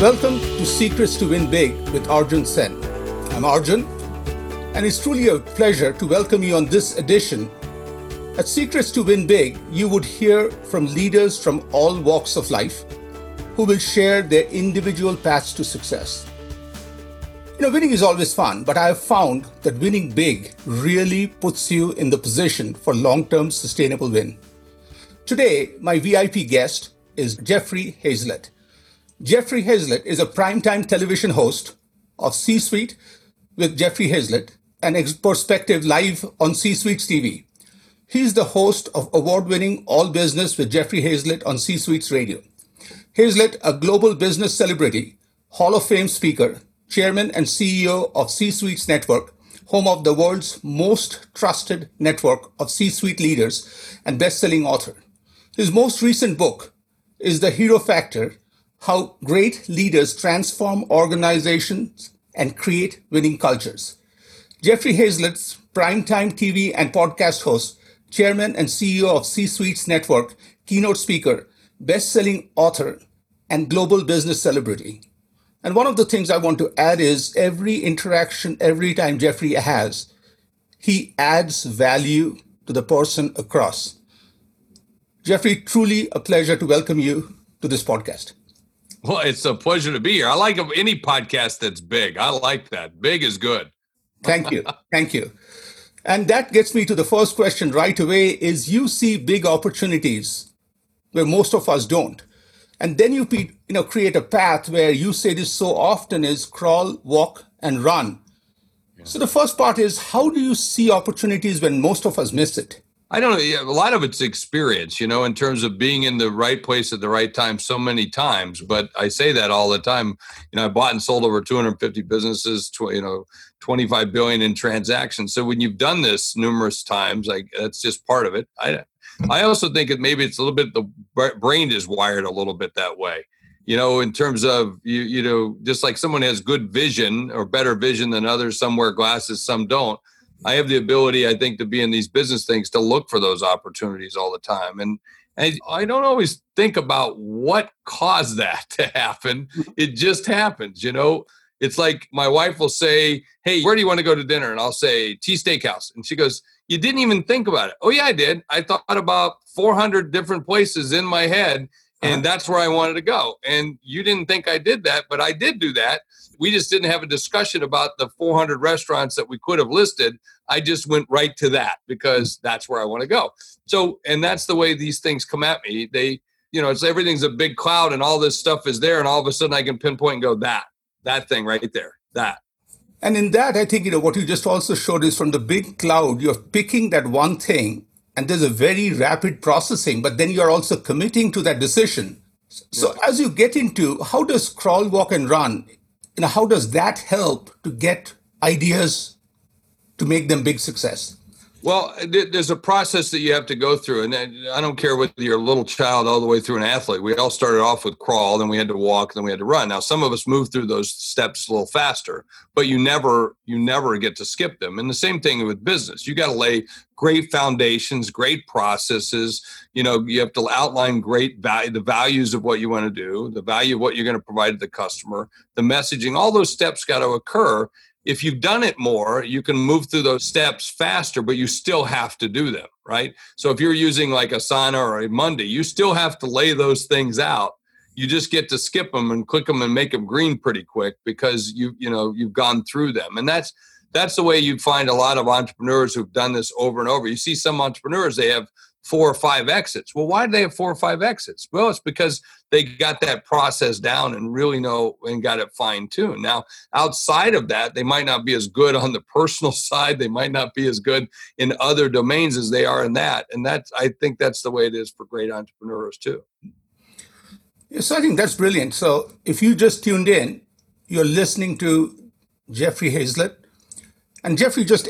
Welcome to Secrets to Win Big with Arjun Sen. I'm Arjun, and it's truly a pleasure to welcome you on this edition. At Secrets to Win Big, you would hear from leaders from all walks of life who will share their individual paths to success. Winning is always fun, but I have found that winning big really puts you in the position for long-term sustainable win. Today, my VIP guest is Jeffrey Hayzlett. Jeffrey Hayzlett is a primetime television host of C-Suite with Jeffrey Hayzlett and Perspective Live on C-Suite TV. He's the host of award-winning All Business with Jeffrey Hayzlett on C-Suite's radio. Hayzlett, a global business celebrity, Hall of Fame speaker, chairman and CEO of C-Suite's network, home of the world's most trusted network of C-Suite leaders, and best-selling author. His most recent book is The Hero Factor: How Great Leaders Transform Organizations and Create Winning Cultures. Jeffrey Hayzlett's primetime TV and podcast host, chairman and CEO of C-Suite's network, keynote speaker, best-selling author, and global business celebrity. And one of the things I want to add is every interaction, every time Jeffrey has, he adds value to the person across. Jeffrey, truly a pleasure to welcome you to this podcast. Well, it's a pleasure to be here. I like any podcast that's big. I like that. Big is good. Thank you. Thank you. And that gets me to the first question right away is you see big opportunities where most of us don't. And then you create a path where you say this so often is crawl, walk, and run. Yeah. So the first part is how do you see opportunities when most of us miss it? I don't know. A lot of it's experience, in terms of being in the right place at the right time so many times. But I say that all the time. I bought and sold over 250 businesses, $25 billion in transactions. So when you've done this numerous times, that's just part of it. I also think that maybe it's a little bit, the brain is wired a little bit that way, in terms of, just like someone has good vision or better vision than others, some wear glasses, some don't. I have the ability, I think, to be in these business things to look for those opportunities all the time. And I don't always think about what caused that to happen. It just happens, It's like my wife will say, hey, where do you want to go to dinner? And I'll say, T Steakhouse. And she goes, you didn't even think about it. Oh, yeah, I did. I thought about 400 different places in my head, and that's where I wanted to go. And you didn't think I did that, but I did do that. We just didn't have a discussion about the 400 restaurants that we could have listed. I just went right to that because that's where I want to go. So, and that's the way these things come at me. They, it's everything's a big cloud and all this stuff is there. And all of a sudden I can pinpoint and go that thing right there, that. And in that, I think, what you just also showed is from the big cloud, you're picking that one thing and there's a very rapid processing, but then you're also committing to that decision. So As you get into how does crawl, walk, and run, how does that help to get ideas to make them big success? Well, there's a process that you have to go through. And I don't care whether you're a little child all the way through an athlete. We all started off with crawl, then we had to walk, then we had to run. Now, some of us move through those steps a little faster, but you never get to skip them. And the same thing with business. You got to lay great foundations, great processes. You have to outline great value, the values of what you want to do, the value of what you're going to provide to the customer, the messaging, all those steps got to occur. If you've done it more, you can move through those steps faster, but you still have to do them, right? So if you're using like Asana or a Monday, you still have to lay those things out. You just get to skip them and click them and make them green pretty quick because you've gone through them. And that's the way you find a lot of entrepreneurs who've done this over and over. You see some entrepreneurs, they have 4 or 5 exits. Well, why do they have 4 or 5 exits? Well, it's because they got that process down and really know and got it fine-tuned. Now, outside of that, they might not be as good on the personal side. They might not be as good in other domains as they are in that. And I think that's the way it is for great entrepreneurs too. So I think that's brilliant. So if you just tuned in, You're listening to Jeffrey Hayzlett, and Jeffrey just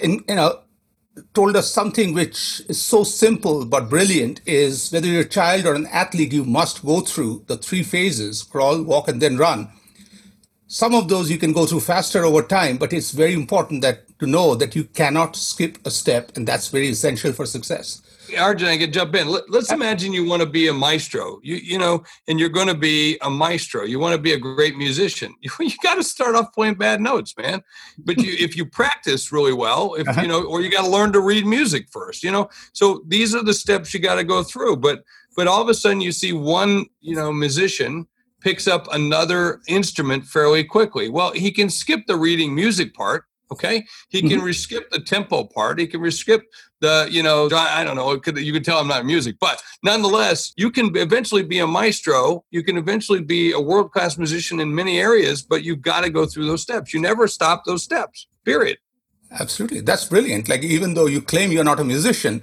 told us something which is so simple but brilliant, is whether you're a child or an athlete, you must go through the three phases: crawl, walk, and then run. Some of those you can go through faster over time, but it's very important to know that you cannot skip a step, and that's very essential for success. Arjun, I can jump in. Let's imagine you want to be a maestro, and you're going to be a maestro. You want to be a great musician. You got to start off playing bad notes, man. But if you practice really well, or you got to learn to read music first, So these are the steps you got to go through. But all of a sudden you see one, musician picks up another instrument fairly quickly. Well, he can skip the reading music part. Okay, he can skip the tempo part. He can skip the, I don't know. You can tell I'm not in music, but nonetheless, you can eventually be a maestro. You can eventually be a world-class musician in many areas, but you've got to go through those steps. You never stop those steps. Period. Absolutely, that's brilliant. Like, even though you claim you're not a musician,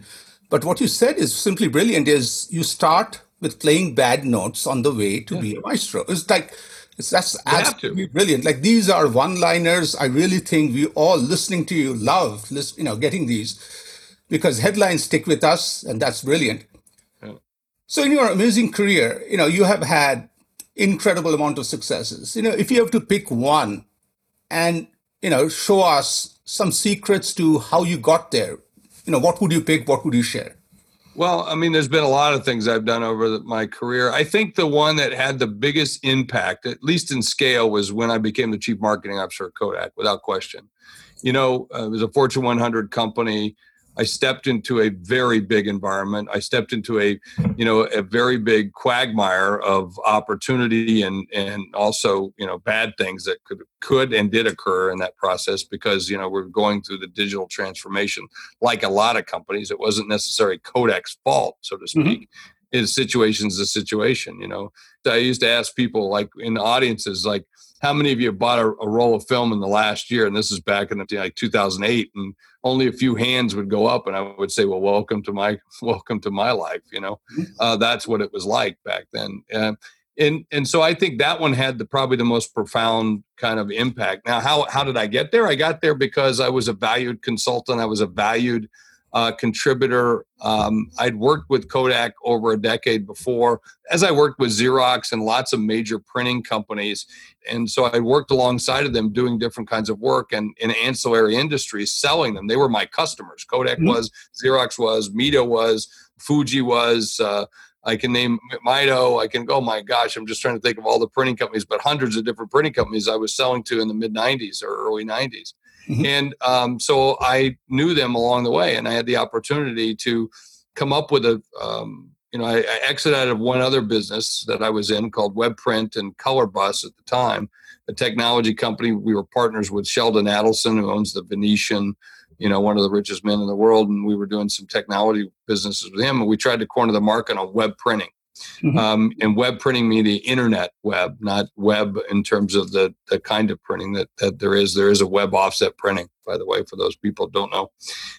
but what you said is simply brilliant. Is you start with playing bad notes on the way to be a maestro. It's like. That's absolutely brilliant. Like, these are one-liners. I really think we all listening to you love, getting these, because headlines stick with us, and that's brilliant. Yeah. So in your amazing career, you have had incredible amount of successes. If you have to pick one and, show us some secrets to how you got there, what would you pick? What would you share? Well, I mean, there's been a lot of things I've done over my career. I think the one that had the biggest impact, at least in scale, was when I became the chief marketing officer at Kodak, without question. It was a Fortune 100 company. I stepped into a very big environment. I stepped into a very big quagmire of opportunity and also, bad things that could and did occur in that process because, we're going through the digital transformation. Like a lot of companies, it wasn't necessarily Kodak's fault, so to speak. Situation's the situation, So I used to ask people, like, in the audiences, like, how many of you bought a roll of film in the last year? And this is back in 2008, and only a few hands would go up, and I would say, "Well, welcome to my life." That's what it was like back then, and so I think that one had probably the most profound kind of impact. Now, how did I get there? I got there because I was a valued consultant. I was a valued contributor. I'd worked with Kodak over a decade before, as I worked with Xerox and lots of major printing companies. And so I worked alongside of them doing different kinds of work and in ancillary industries, selling them. They were my customers. Kodak was, Xerox was, Mita was, Fuji was, I can name Mito. I can go, oh my gosh, I'm just trying to think of all the printing companies, but hundreds of different printing companies I was selling to in the mid 90s or early 90s. And so I knew them along the way, and I had the opportunity to come up with I exited out of one other business that I was in called Web Print and Color Bus at the time, a technology company. We were partners with Sheldon Adelson, who owns the Venetian, one of the richest men in the world. And we were doing some technology businesses with him, and we tried to corner the market on web printing. And web printing meaning the internet web, not web in terms of the kind of printing that there is. There is a web offset printing, by the way, for those people who don't know.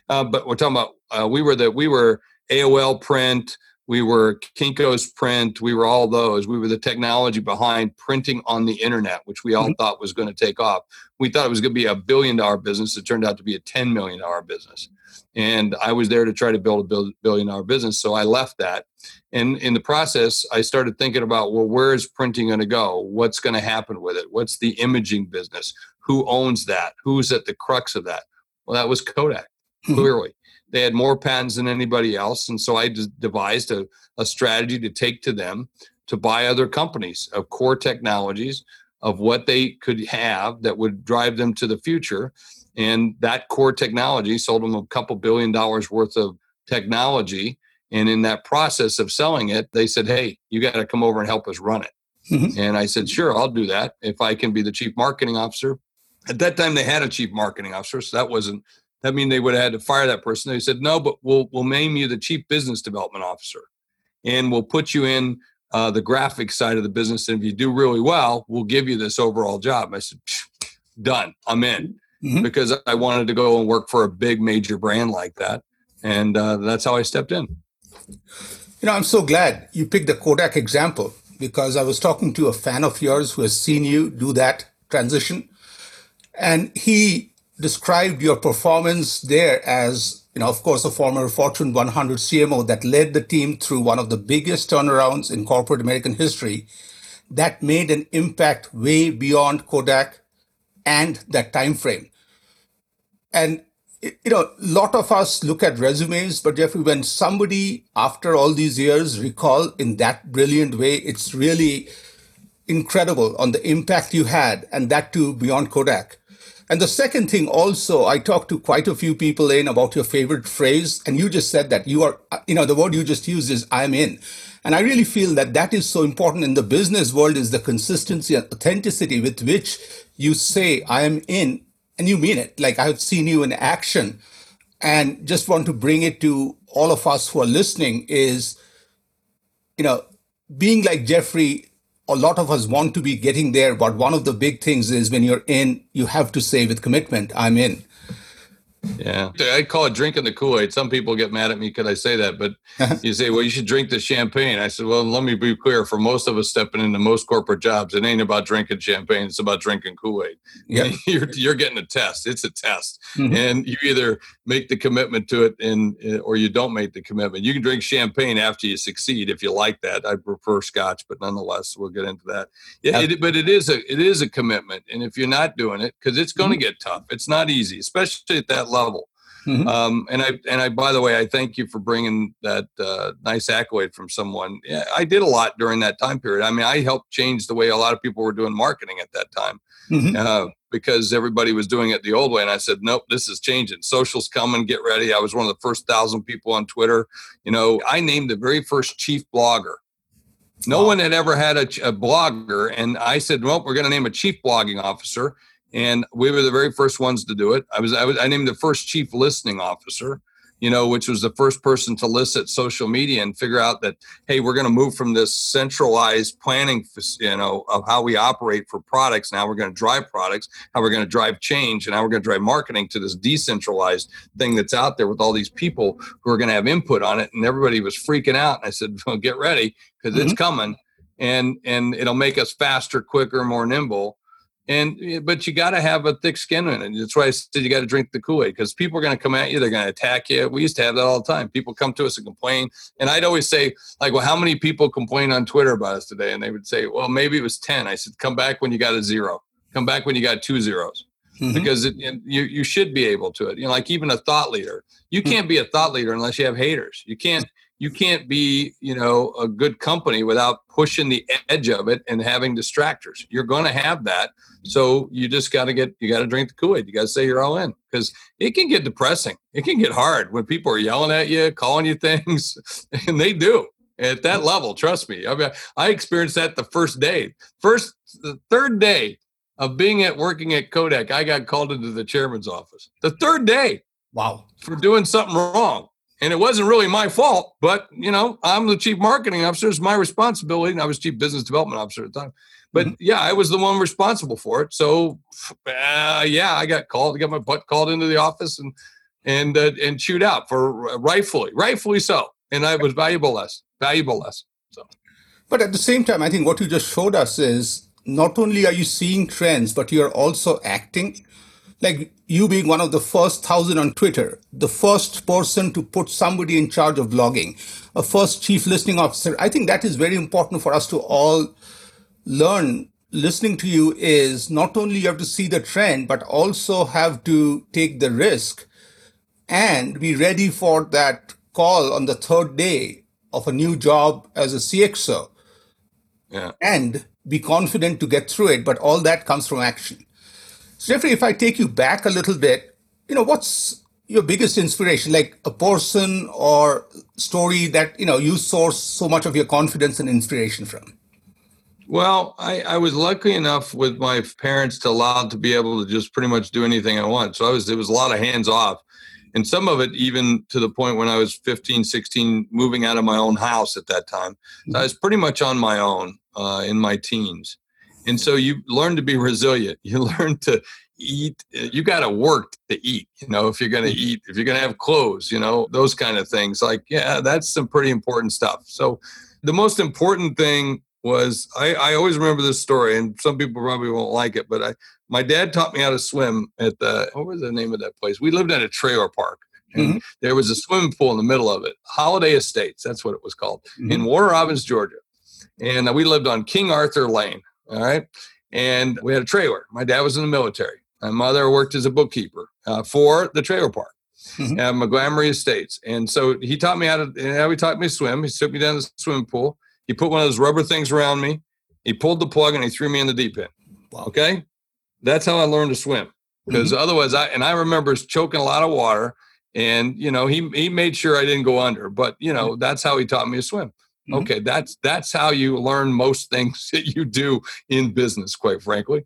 But we're talking about we were AOL print, we were Kinko's print, we were all those. We were the technology behind printing on the internet, which we all thought was going to take off. We thought it was going to be $1 billion business. It turned out to be a $10 million business. And I was there to try to build a $1 billion business. So I left that. And in the process, I started thinking about, well, where is printing going to go? What's going to happen with it? What's the imaging business? Who owns that? Who's at the crux of that? Well, that was Kodak, clearly. They had more patents than anybody else. And so I devised a strategy to take to them to buy other companies of core technologies of what they could have that would drive them to the future. And that core technology sold them a couple $1 billion worth of technology. And in that process of selling it, they said, "Hey, you got to come over and help us run it." And I said, "Sure, I'll do that if I can be the chief marketing officer." At that time, they had a chief marketing officer, so that mean they would have had to fire that person. They said, "No, but we'll name you the chief business development officer, and we'll put you in the graphic side of the business. And if you do really well, we'll give you this overall job." And I said, "Done. I'm in," because I wanted to go and work for a big major brand like that, and that's how I stepped in. I'm so glad you picked the Kodak example, because I was talking to a fan of yours who has seen you do that transition. And he described your performance there as, you know, of course, a former Fortune 100 CMO that led the team through one of the biggest turnarounds in corporate American history that made an impact way beyond Kodak and that time frame. And, you know, a lot of us look at resumes, but Jeffrey, when somebody after all these years recall in that brilliant way, it's really incredible on the impact you had, and that too beyond Kodak. And the second thing also, I talked to quite a few people about your favorite phrase, and you just said that you are, you know, the word you just used is I'm in. And I really feel that that is so important in the business world, is the consistency and authenticity with which you say I am in, and you mean it. Like, I have seen you in action, and just want to bring it to all of us who are listening is, you know, being like Jeffrey, a lot of us want to be getting there, but one of the big things is when you're in, you have to say with commitment, I'm in. Yeah. I call it drinking the Kool-Aid. Some people get mad at me because I say that, but you say, well, you should drink the champagne. I said, well, let me be clear. For most of us stepping into most corporate jobs, it ain't about drinking champagne. It's about drinking Kool-Aid. Yeah. You're getting a test. It's a test. Mm-hmm. And you either make the commitment to it or you don't make the commitment. You can drink champagne after you succeed if you like that. I prefer scotch, but nonetheless, we'll get into that. Yeah, but it is a commitment. And if you're not doing it, because it's going to get tough. It's not easy, especially at that level. Mm-hmm. And I, by the way, I thank you for bringing that nice accolade from someone. Yeah, I did a lot during that time period. I mean, I helped change the way a lot of people were doing marketing at that time, mm-hmm. Because everybody was doing it the old way. And I said, nope, this is changing. Social's coming, get ready. I was one of the first 1,000 people on Twitter. You know, I named the very first chief blogger. No one had ever had a blogger. And I said, well, we're going to name a chief blogging officer. And we were the very first ones to do it. I named the first chief listening officer, you know, which was the first person to listen at social media and figure out that, hey, we're going to move from this centralized planning, you know, of how we operate for products. Now we're going to drive products, how we're going to drive change, and how we're going to drive marketing to this decentralized thing that's out there with all these people who are going to have input on it. And everybody was freaking out. And I said, well, get ready, because mm-hmm. it's coming, and it'll make us faster, quicker, more nimble. But you got to have a thick skin in it. That's why I said you got to drink the Kool-Aid, because people are going to come at you. They're going to attack you. We used to have that all the time. People come to us and complain. And I'd always say, like, well, how many people complained on Twitter about us today? And they would say, well, maybe it was 10. I said, come back when you got a zero. Come back when you got two zeros. Mm-hmm. Because you should be able to it. You know, like even a thought leader. You can't be a thought leader unless you have haters. You can't be, you know, a good company without pushing the edge of it and having distractors. You're going to have that. So you just got to drink the Kool-Aid. You got to say you're all in, because it can get depressing. It can get hard when people are yelling at you, calling you things, and they do at that level. Trust me. I mean, I experienced that the third day of working at Kodak. I got called into the chairman's office the third day. Wow. For doing something wrong. And it wasn't really my fault, but, you know, I'm the chief marketing officer. It's my responsibility. And I was chief business development officer at the time. But, mm-hmm. yeah, I was the one responsible for it. So, I got called. I got my butt called into the office and chewed out for rightfully so. And I was valuable lesson. So. But at the same time, I think what you just showed us is not only are you seeing trends, but you're also acting. Like you being one of the first 1,000 on Twitter, the first person to put somebody in charge of blogging, a first chief listening officer. I think that is very important for us to all learn. Listening to you is not only you have to see the trend, but also have to take the risk and be ready for that call on the third day of a new job as a CXO. Yeah. And be confident to get through it. But all that comes from action. So Jeffrey, if I take you back a little bit, you know, what's your biggest inspiration, like a person or story that, you know, you source so much of your confidence and inspiration from? Well, I was lucky enough with my parents to allow to be able to just pretty much do anything I want. So it was a lot of hands off. And some of it, even to the point when I was 15, 16, moving out of my own house at that time. So I was pretty much on my own in my teens. And so you learn to be resilient. You learn to eat. You got to work to eat, you know, if you're going to eat, if you're going to have clothes, you know, those kind of things. Like, yeah, that's some pretty important stuff. So the most important thing was I always remember this story, and some people probably won't like it, but my dad taught me how to swim at what was the name of that place? We lived at a trailer park, and mm-hmm. there was a swimming pool in the middle of it. Holiday Estates, that's what it was called, mm-hmm. in Warner Robins, Georgia. And we lived on King Arthur Lane, all right? And we had a trailer. My dad was in the military. My mother worked as a bookkeeper for the trailer park. Mm-hmm. At McGlamory Estates. And so he taught me how he taught me to swim. He took me down to the swimming pool. He put one of those rubber things around me. He pulled the plug and he threw me in the deep end. Wow. Okay. That's how I learned to swim. Because mm-hmm. otherwise I remember choking a lot of water, and, you know, he made sure I didn't go under, but you know, that's how he taught me to swim. Mm-hmm. Okay. That's how you learn most things that you do in business, quite frankly.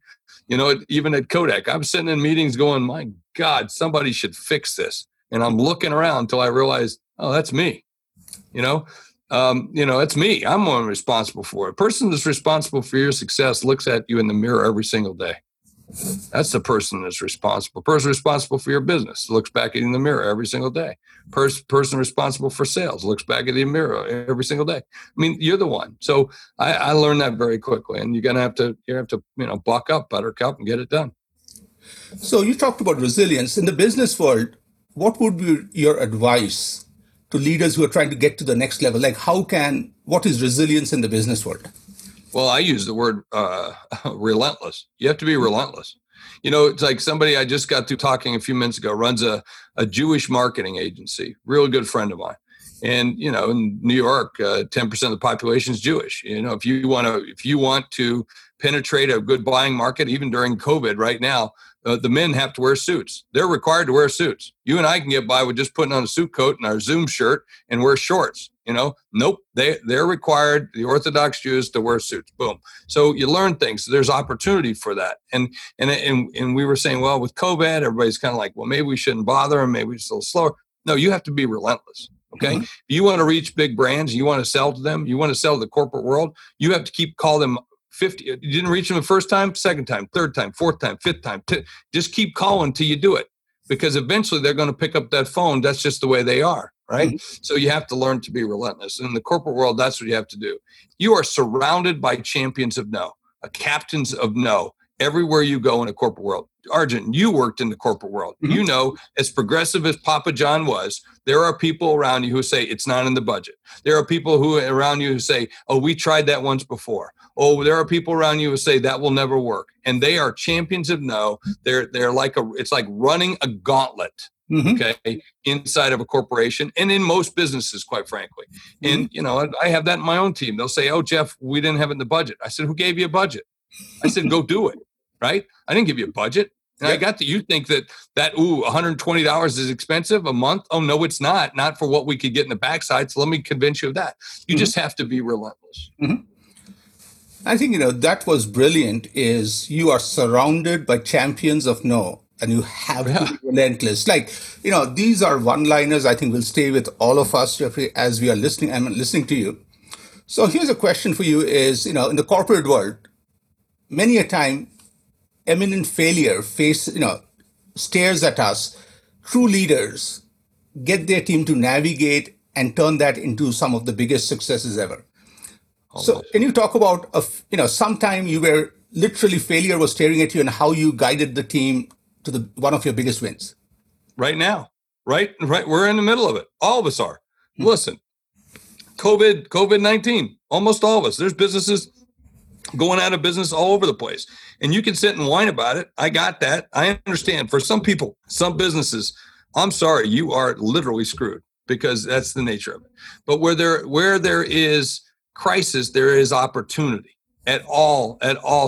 You know, even at Kodak, I'm sitting in meetings going, my God, somebody should fix this. And I'm looking around until I realize, oh, that's me. It's me. I'm the one responsible for it. A person that's responsible for your success looks at you in the mirror every single day. That's the person that's responsible. Person responsible for your business looks back at you in the mirror every single day. Person responsible for sales looks back at the mirror every single day. I mean, you're the one. So I learned that very quickly, and you're going to have to buck up, buttercup, and get it done. So you talked about resilience in the business world. What would be your advice to leaders who are trying to get to the next level? Like, what is resilience in the business world? Well, I use the word relentless. You have to be relentless. You know, it's like somebody I just got through talking a few minutes ago runs a Jewish marketing agency, real good friend of mine. And, you know, in New York, 10% of the population is Jewish. You know, if you want to penetrate a good buying market, even during COVID right now, the men have to wear suits. They're required to wear suits. You and I can get by with just putting on a suit coat and our Zoom shirt and wear shorts. You know, nope, they're required, the Orthodox Jews, to wear suits, boom. So you learn things. So there's opportunity for that. And we were saying, well, with COVID, everybody's kind of like, well, maybe we shouldn't bother and maybe it's a little slower. No, you have to be relentless, okay? Mm-hmm. If you want to reach big brands, you want to sell to them, you want to sell to the corporate world, you have to call them 50. You didn't reach them the first time, second time, third time, fourth time, fifth time. Just keep calling till you do it, because eventually they're going to pick up that phone. That's just the way they are. Right? Mm-hmm. So you have to learn to be relentless. In the corporate world, that's what you have to do. You are surrounded by champions of no, captains of no, everywhere you go in the corporate world. Arjun, you worked in the corporate world. Mm-hmm. You know, as progressive as Papa John was, there are people around you who say it's not in the budget. There are people around you who say, oh, we tried that once before. Oh, there are people around you who say that will never work. And they are champions of no. They're like it's like running a gauntlet. Mm-hmm. Okay, inside of a corporation and in most businesses, quite frankly. Mm-hmm. And, you know, I have that in my own team. They'll say, oh, Jeff, we didn't have it in the budget. I said, who gave you a budget? I said, go do it. Right. I didn't give you a budget. And yeah. I got to, you think that $120 is expensive a month? Oh, no, it's not. Not for what we could get in the backside. So let me convince you of that. You mm-hmm. just have to be relentless. Mm-hmm. I think, you know, that was brilliant is you are surrounded by champions of no. And you have to be relentless. Like, you know, these are one-liners I think will stay with all of us, Jeffrey, as we are listening. I'm listening to you. So here's a question for you is, you know, in the corporate world, many a time, imminent failure stares at us. True leaders get their team to navigate and turn that into some of the biggest successes ever. Almost. So can you talk about, sometime you were literally failure was staring at you and how you guided the team to one of your biggest wins? Right now, right. We're in the middle of it. All of us are. Mm-hmm. Listen, COVID-19, almost all of us. There's businesses going out of business all over the place. And you can sit and whine about it. I got that. I understand. For some people, some businesses, I'm sorry, you are literally screwed because that's the nature of it. But where there is crisis, there is opportunity. At all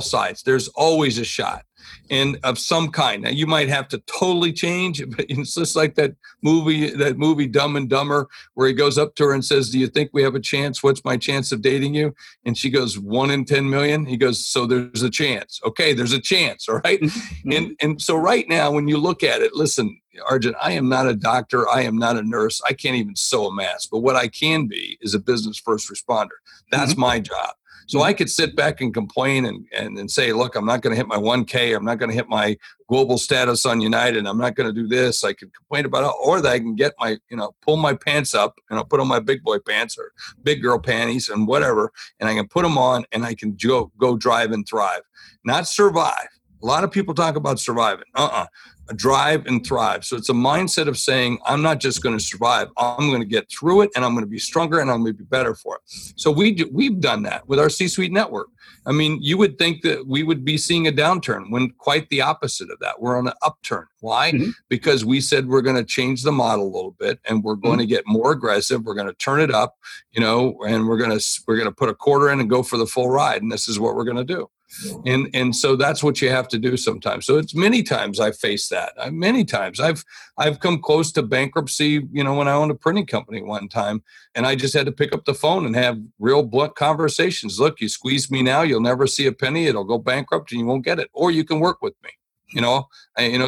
sides, there's always a shot, and of some kind. Now you might have to totally change, but it's just like that movie Dumb and Dumber, where he goes up to her and says, "Do you think we have a chance? What's my chance of dating you?" And she goes, 1 in 10 million. He goes, "So there's a chance, okay? There's a chance, all right." Mm-hmm. And so right now, when you look at it, listen, Arjun, I am not a doctor. I am not a nurse. I can't even sew a mask. But what I can be is a business first responder. That's mm-hmm. my job. So I could sit back and complain and say, look, I'm not going to hit my 1K. I'm not going to hit my global status on United. I'm not going to do this. I could complain about it, or that I can get my, you know, pull my pants up and I'll put on my big boy pants or big girl panties and whatever. And I can put them on and I can go drive and thrive, not survive. A lot of people talk about surviving. Drive and thrive. So it's a mindset of saying, I'm not just going to survive. I'm going to get through it, and I'm going to be stronger, and I'm going to be better for it. So we've done that with our C-Suite network. I mean, you would think that we would be seeing a downturn when quite the opposite of that. We're on an upturn. Why? Mm-hmm. Because we said we're going to change the model a little bit, and we're going to get more aggressive. We're going to turn it up, you know, and we're going to put a quarter in and go for the full ride. And this is what we're going to do. And so that's what you have to do sometimes. So it's many times I face that. Many times I've come close to bankruptcy, you know, when I owned a printing company one time, and I just had to pick up the phone and have real blunt conversations. Look, you squeeze me now, you'll never see a penny. It'll go bankrupt and you won't get it. Or you can work with me. You know,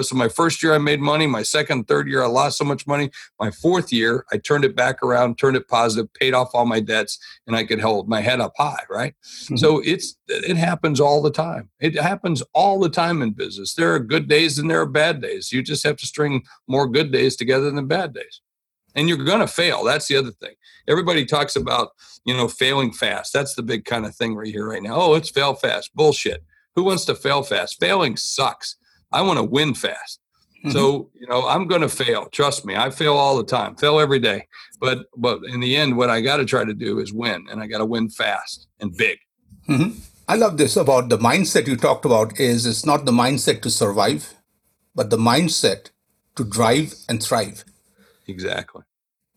so my first year I made money. My second, third year, I lost so much money. My fourth year, I turned it back around, turned it positive, paid off all my debts, and I could hold my head up high. Right. Mm-hmm. So it happens all the time. It happens all the time in business. There are good days and there are bad days. You just have to string more good days together than bad days. And you're going to fail. That's the other thing. Everybody talks about, you know, failing fast. That's the big kind of thing right here right now. Oh, it's fail fast. Bullshit. Who wants to fail fast? Failing sucks. I want to win fast. Mm-hmm. So, you know, I'm going to fail. Trust me. I fail all the time, fail every day. But in the end, what I got to try to do is win, and I got to win fast and big. Mm-hmm. I love this about the mindset you talked about is it's not the mindset to survive, but the mindset to drive and thrive. Exactly.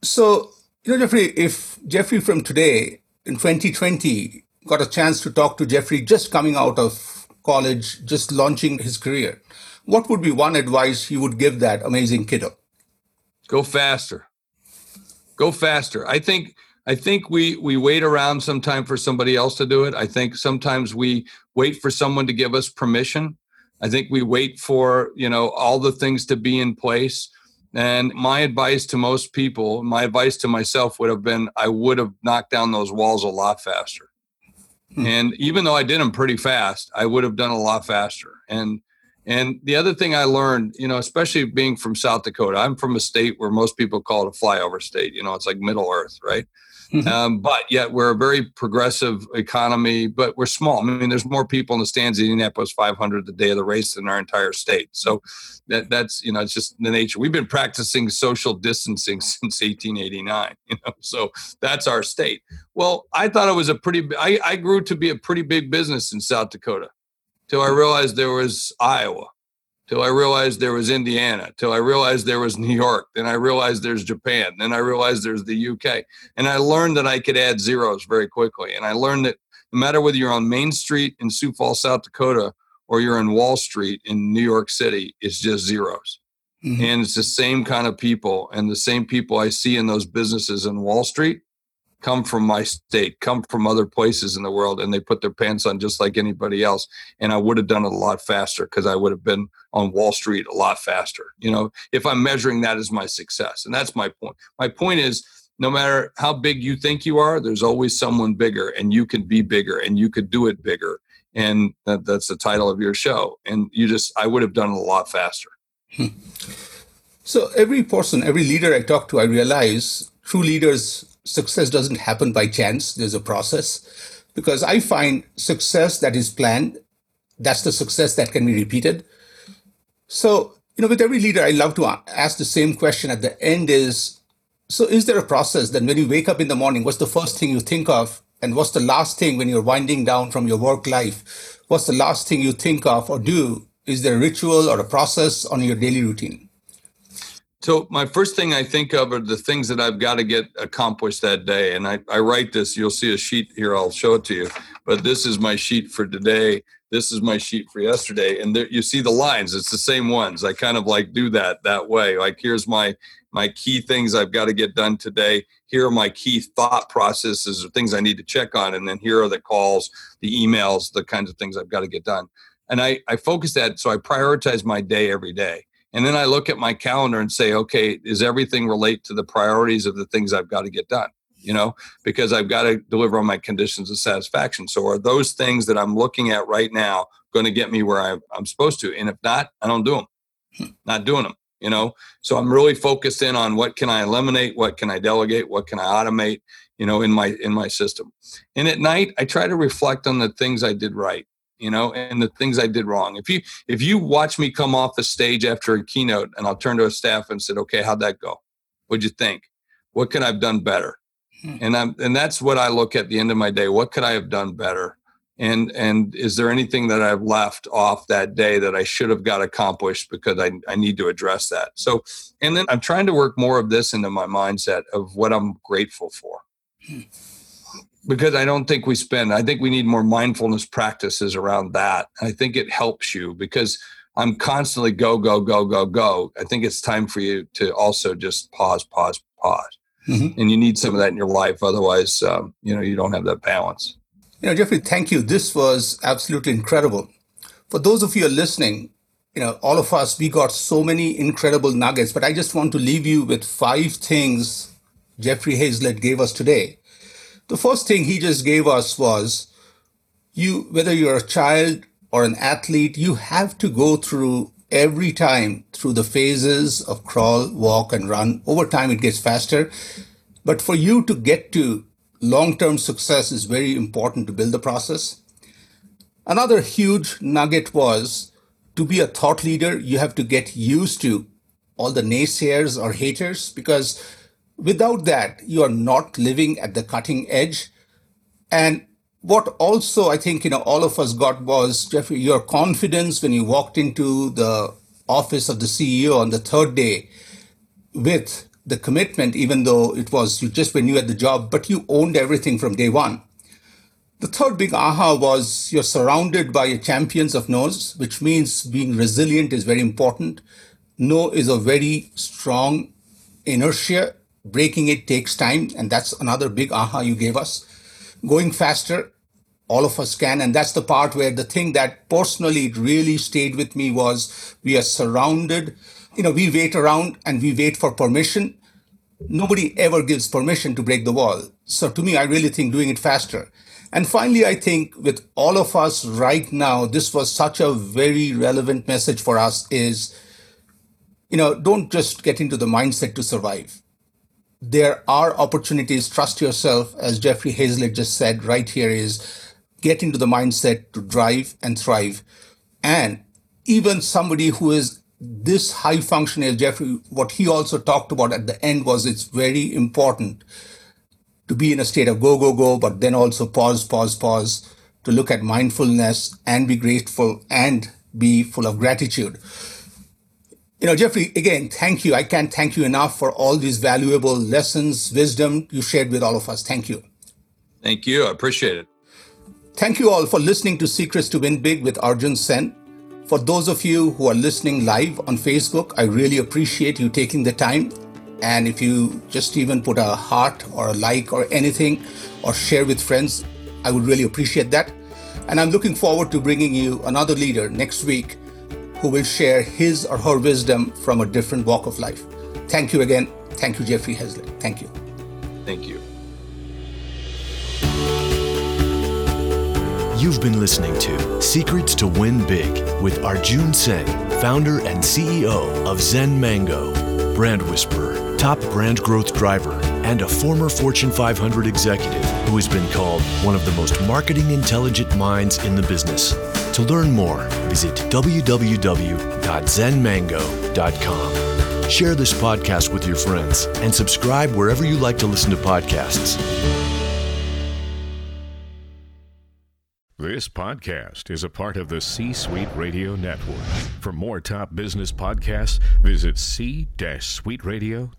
So, you know, Jeffrey, if Jeffrey from today in 2020 got a chance to talk to Jeffrey just coming out of college, just launching his career, what would be one advice you would give that amazing kiddo? Go faster. Go faster. I think we wait around sometime for somebody else to do it. I think sometimes we wait for someone to give us permission. I think we wait for, you know, all the things to be in place. And my advice to most people, my advice to myself would have been, I would have knocked down those walls a lot faster. Hmm. And even though I did them pretty fast, I would have done a lot faster. And the other thing I learned, you know, especially being from South Dakota, I'm from a state where most people call it a flyover state. You know, it's like Middle Earth, right? Mm-hmm. But yet we're a very progressive economy, but we're small. I mean, there's more people in the stands at Indianapolis 500 the day of the race than our entire state. So that's, you know, it's just the nature. We've been practicing social distancing since 1889, you know, so that's our state. Well, I thought it was I grew to be a pretty big business in South Dakota. Till I realized there was Iowa, till I realized there was Indiana, till I realized there was New York, then I realized there's Japan, then I realized there's the UK. And I learned that I could add zeros very quickly. And I learned that no matter whether you're on Main Street in Sioux Falls, South Dakota, or you're on Wall Street in New York City, it's just zeros. Mm-hmm. And it's the same kind of people, and the same people I see in those businesses in Wall Street come from my state, come from other places in the world, and they put their pants on just like anybody else. And I would have done it a lot faster because I would have been on Wall Street a lot faster. You know, if I'm measuring that as my success. And that's my point. My point is, no matter how big you think you are, there's always someone bigger, and you can be bigger, and you could do it bigger. And that's the title of your show. And I would have done it a lot faster. So every person, every leader I talk to, I realize true leaders, success doesn't happen by chance. There's a process, because I find success that is planned, that's the success that can be repeated. So, you know, with every leader, I love to ask the same question at the end is, so is there a process that when you wake up in the morning, what's the first thing you think of? And what's the last thing when you're winding down from your work life? What's the last thing you think of or do? Is there a ritual or a process on your daily routine? So my first thing I think of are the things that I've got to get accomplished that day. And I write this, you'll see a sheet here, I'll show it to you. But this is my sheet for today. This is my sheet for yesterday. And there, you see the lines, it's the same ones. I kind of like do that way. Like, here's my key things I've got to get done today. Here are my key thought processes or things I need to check on. And then here are the calls, the emails, the kinds of things I've got to get done. And I focus that, so I prioritize my day every day. And then I look at my calendar and say, okay, does everything relate to the priorities of the things I've got to get done? you know, because I've got to deliver on my conditions of satisfaction. So are those things that I'm looking at right now going to get me where I'm supposed to? And if not, I don't do them, not doing them, you know? So I'm really focused in on what can I eliminate? What can I delegate? What can I automate, you know, in my system. And at night, I try to reflect on the things I did right, you know, and the things I did wrong. If you watch me come off the stage after a keynote and I'll turn to a staff and said, okay, how'd that go? What'd you think? What could I have done better? And that's what I look at the end of my day. What could I have done better? And is there anything that I've left off that day that I should have got accomplished because I need to address that? So, and then I'm trying to work more of this into my mindset of what I'm grateful for. Because I don't think we spend, I think we need more mindfulness practices around that. I think it helps you because I'm constantly go. I think it's time for you to also just pause. Mm-hmm. And you need some of that in your life. Otherwise, you know, you don't have that balance. You know, Jeffrey, thank you. This was absolutely incredible. For those of you who are listening, you know, all of us, we got so many incredible nuggets, but I just want to leave you with 5 things Jeffrey Hayzlett gave us today. The first thing he just gave us was whether you're a child or an athlete, you have to go through every time through the phases of crawl, walk, and run. Over time, it gets faster. But for you to get to long-term success is very important to build the process. Another huge nugget was to be a thought leader, you have to get used to all the naysayers or haters, because without that, you are not living at the cutting edge. And what also I think, you know, all of us got was, Jeffrey, your confidence when you walked into the office of the CEO on the 3rd day with the commitment, even though it was you just were new at the job, but you owned everything from day one. The 3rd big aha was you're surrounded by your champions of no's, which means being resilient is very important. No is a very strong inertia. Breaking it takes time, and that's another big aha you gave us. Going faster, all of us can, and that's the part where the thing that personally it really stayed with me was we are surrounded, you know, we wait around and we wait for permission. Nobody ever gives permission to break the wall. So to me, I really think doing it faster. And finally, I think with all of us right now, this was such a very relevant message for us is, you know, don't just get into the mindset to survive. There are opportunities, trust yourself, as Jeffrey Hayzlett just said right here is get into the mindset to drive and thrive. And even somebody who is this high functioning, Jeffrey, what he also talked about at the end was it's very important to be in a state of go, but then also pause to look at mindfulness and be grateful and be full of gratitude. You know, Jeffrey, again, thank you. I can't thank you enough for all these valuable lessons, wisdom you shared with all of us. Thank you. Thank you. I appreciate it. Thank you all for listening to Secrets to Win Big with Arjun Sen. For those of you who are listening live on Facebook, I really appreciate you taking the time. And if you just even put a heart or a like or anything or share with friends, I would really appreciate that. And I'm looking forward to bringing you another leader next week who will share his or her wisdom from a different walk of life. Thank you again. Thank you, Jeffrey Hayzlett. Thank you. Thank you. You've been listening to Secrets to Win Big with Arjun Sen, founder and CEO of ZenMango, brand whisperer, top brand growth driver, and a former Fortune 500 executive who has been called one of the most marketing intelligent minds in the business. To learn more, visit www.zenmango.com. Share this podcast with your friends and subscribe wherever you like to listen to podcasts. This podcast is a part of the C-Suite Radio Network. For more top business podcasts, visit c-suiteradio.com.